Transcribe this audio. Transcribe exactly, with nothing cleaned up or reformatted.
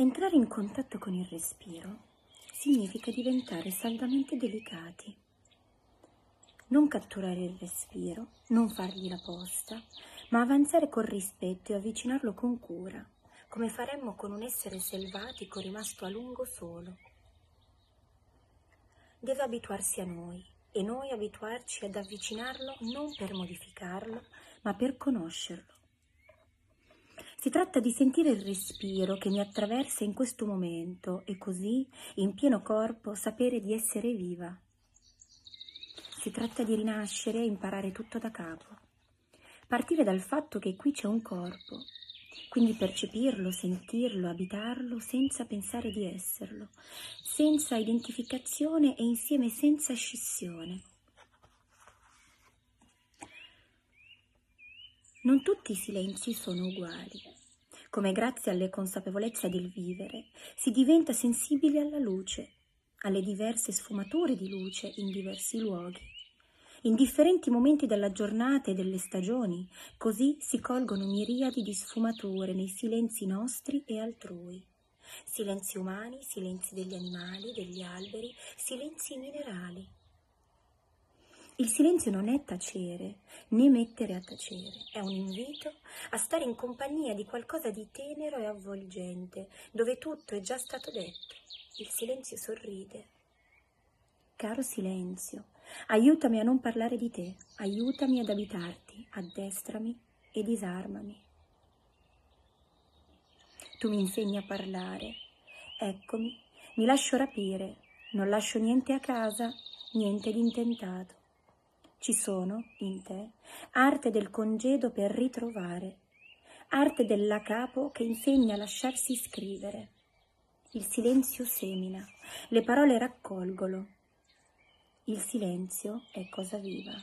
Entrare in contatto con il respiro significa diventare saldamente delicati. Non catturare il respiro, non fargli la posta, ma avanzare con rispetto e avvicinarlo con cura, come faremmo con un essere selvatico rimasto a lungo solo. Deve abituarsi a noi e noi abituarci ad avvicinarlo non per modificarlo, ma per conoscerlo. Si tratta di sentire il respiro che mi attraversa in questo momento e così, in pieno corpo, sapere di essere viva. Si tratta di rinascere e imparare tutto da capo. Partire dal fatto che qui c'è un corpo, quindi percepirlo, sentirlo, abitarlo senza pensare di esserlo, senza identificazione e insieme senza scissione. Non tutti i silenzi sono uguali. Come grazie alle consapevolezze del vivere si diventa sensibili alla luce, alle diverse sfumature di luce in diversi luoghi, in differenti momenti della giornata e delle stagioni, così si colgono miriadi di sfumature nei silenzi nostri e altrui. Silenzi umani, silenzi degli animali, degli alberi, silenzi minerali. Il silenzio non è tacere, né mettere a tacere, è un invito a stare in compagnia di qualcosa di tenero e avvolgente, dove tutto è già stato detto. Il silenzio sorride. Caro silenzio, aiutami a non parlare di te, aiutami ad abitarti, addestrami e disarmami. Tu mi insegni a parlare, eccomi, mi lascio rapire, non lascio niente a casa, niente di intentato. Ci sono, in te, arte del congedo per ritrovare, arte della capo che insegna a lasciarsi scrivere. Il silenzio semina, le parole raccolgono. Il silenzio è cosa viva.